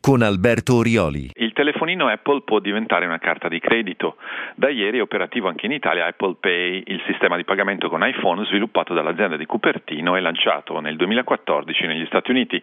con Alberto Orioli. Il telefonino Apple può diventare una carta di credito. Da ieri è operativo anche in Italia Apple Pay, il sistema di pagamento con iPhone sviluppato dall'azienda di Cupertino e lanciato nel 2014 negli Stati Uniti.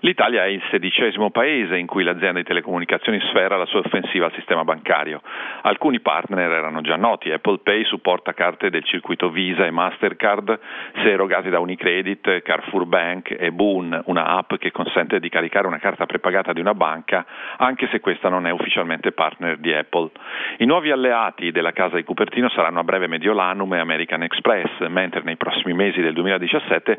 L'Italia è il 16° paese in cui l'azienda di telecomunicazioni sferra la sua offensiva al sistema bancario. Alcuni partner erano già noti. Apple Pay supporta carte del circuito Visa e Mastercard se erogate da Unicredit, Carrefour Bank e Boon, una app che consente di caricare una carta prepagata di una banca anche se questa non è ufficialmente partner di Apple. I nuovi alleati della casa di Cupertino saranno a breve Mediolanum e American Express, mentre nei prossimi mesi del 2017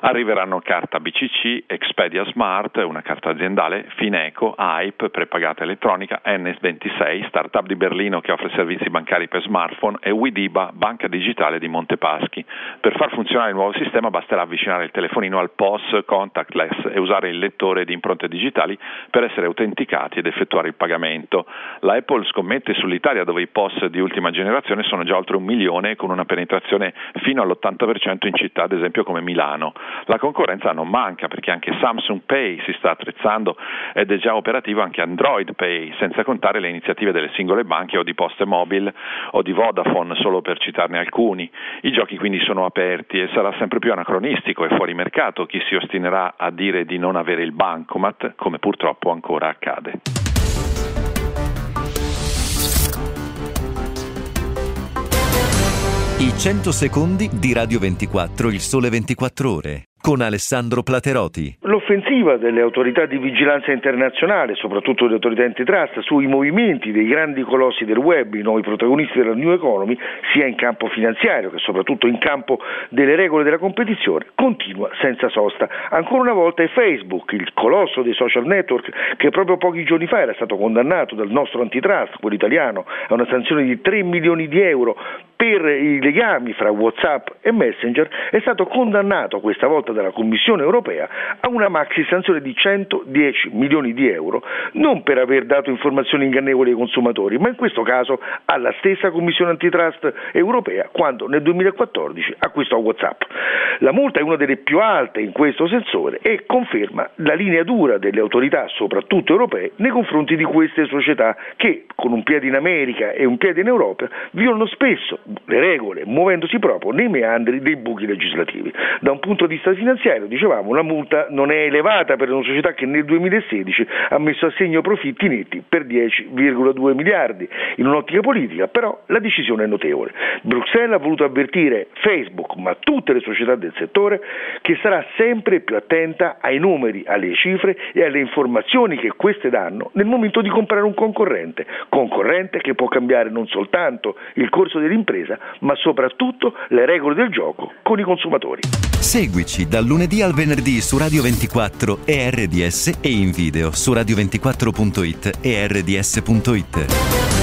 arriveranno carta BCC, Expedia Smart, una carta aziendale, Fineco, Hype, prepagata elettronica, N26, startup di Berlino che offre servizi bancari per smartphone, e Widiba, banca digitale di Montepaschi. Per far funzionare il nuovo sistema basterà avvicinare il telefonino al POS Contactless e usare il lettore di impronte digitali per essere autenticati ed effettuare il pagamento. La Apple scommette sull'Italia, dove i POS di ultima generazione sono già oltre 1 milione, con una penetrazione fino all'80% in città, ad esempio come Milano. La concorrenza non manca, perché anche Samsung Pay si sta attrezzando ed è già operativo anche Android Pay, senza contare le iniziative delle singole banche o di Poste Mobile o di Vodafone, solo per citarne alcuni. I giochi quindi sono aperti e sarà sempre più anacronistico e fuori mercato chi si ostinerà a dire di non avere il bancomat, come purtroppo ancora accade. I 100 secondi di Radio 24, Il Sole 24 Ore, con Alessandro Plateroti. L'offensiva delle autorità di vigilanza internazionale, soprattutto delle autorità antitrust, sui movimenti dei grandi colossi del web, i nuovi protagonisti della New Economy, sia in campo finanziario che soprattutto in campo delle regole della competizione, continua senza sosta. Ancora una volta è Facebook, il colosso dei social network, che proprio pochi giorni fa era stato condannato dal nostro antitrust, quello italiano, a una sanzione di 3 milioni di euro per i legami fra WhatsApp e Messenger, è stato condannato questa volta dalla Commissione europea a una maxi sanzione di 110 milioni di euro, non per aver dato informazioni ingannevoli ai consumatori, ma in questo caso alla stessa Commissione antitrust europea, quando nel 2014 acquistò WhatsApp. La multa è una delle più alte in questo settore e conferma la linea dura delle autorità, soprattutto europee, nei confronti di queste società che, con un piede in America e un piede in Europa, violano spesso le regole, muovendosi proprio nei meandri dei buchi legislativi. Da un punto di vista finanziario, dicevamo, la multa non è elevata per una società che nel 2016 ha messo a segno profitti netti per 10,2 miliardi. In un'ottica politica, però, la decisione è notevole. Bruxelles ha voluto avvertire Facebook, ma tutte le società del settore, che sarà sempre più attenta ai numeri, alle cifre e alle informazioni che queste danno nel momento di comprare un concorrente che può cambiare non soltanto il corso dell'impresa, ma soprattutto le regole del gioco con i consumatori. Seguici dal lunedì al venerdì su Radio 24 e RDS e in video su radio24.it e rds.it.